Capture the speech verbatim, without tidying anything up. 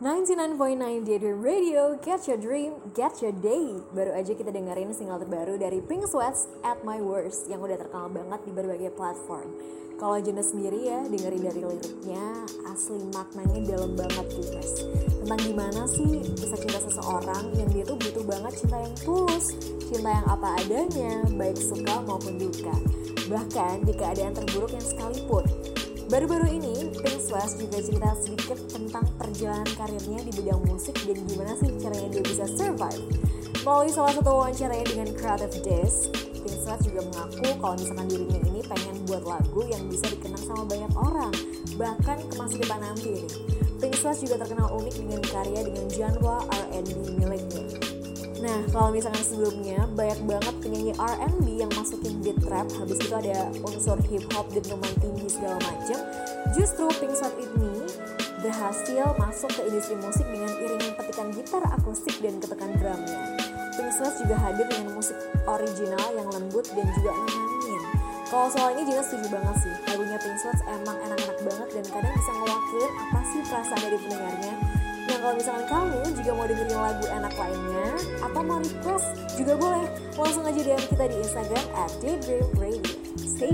ninety-nine point nine Daydream Radio, Catch Your Dream, Catch Your Day. Baru aja kita dengerin single terbaru dari Pink Sweat$ At My Worst yang udah terkenal banget di berbagai platform. Kalau Jena sendiri ya, dengerin dari liriknya, asli maknanya dalam banget guys. Tentang gimana sih bisa cinta seseorang yang dia tuh butuh banget cinta yang tulus, cinta yang apa adanya, baik suka maupun duka. Bahkan di keadaan terburuk yang sekalipun. Baru-baru ini, Pink Sweat$ juga cerita sedikit tentang perjalanan karirnya di bidang musik dan gimana sih caranya dia bisa survive. Melalui salah satu wawancaranya dengan Creative Days, Pink Sweat$ juga mengaku kalau misalkan dirinya ini pengen buat lagu yang bisa dikenang sama banyak orang, bahkan ke masa depan nanti nih. Pink Sweat$ juga terkenal unik dengan karya dengan genre R and B miliknya. Nah, kalau misalkan sebelumnya banyak banget penyanyi R and B yang masukin beat rap, habis itu ada unsur hip hop, dentuman tinggi segala macam. Justru Pink Sweat$ ini berhasil masuk ke industri musik dengan iringan petikan gitar akustik dan ketukan drumnya. Pink Sweat$ juga hadir dengan musik original yang lembut dan juga nenangin. Kalau soal ini Gina setuju banget sih, lagunya Pink Sweat$ emang enak-enak banget dan kadang bisa ngewakilin apa sih perasaan dari pendengarnya. Nah, kalau misalkan kamu juga mau dengerin lagu enak lainnya atau mau request juga boleh, langsung aja D M kita di Instagram at Daydream Radio. Stay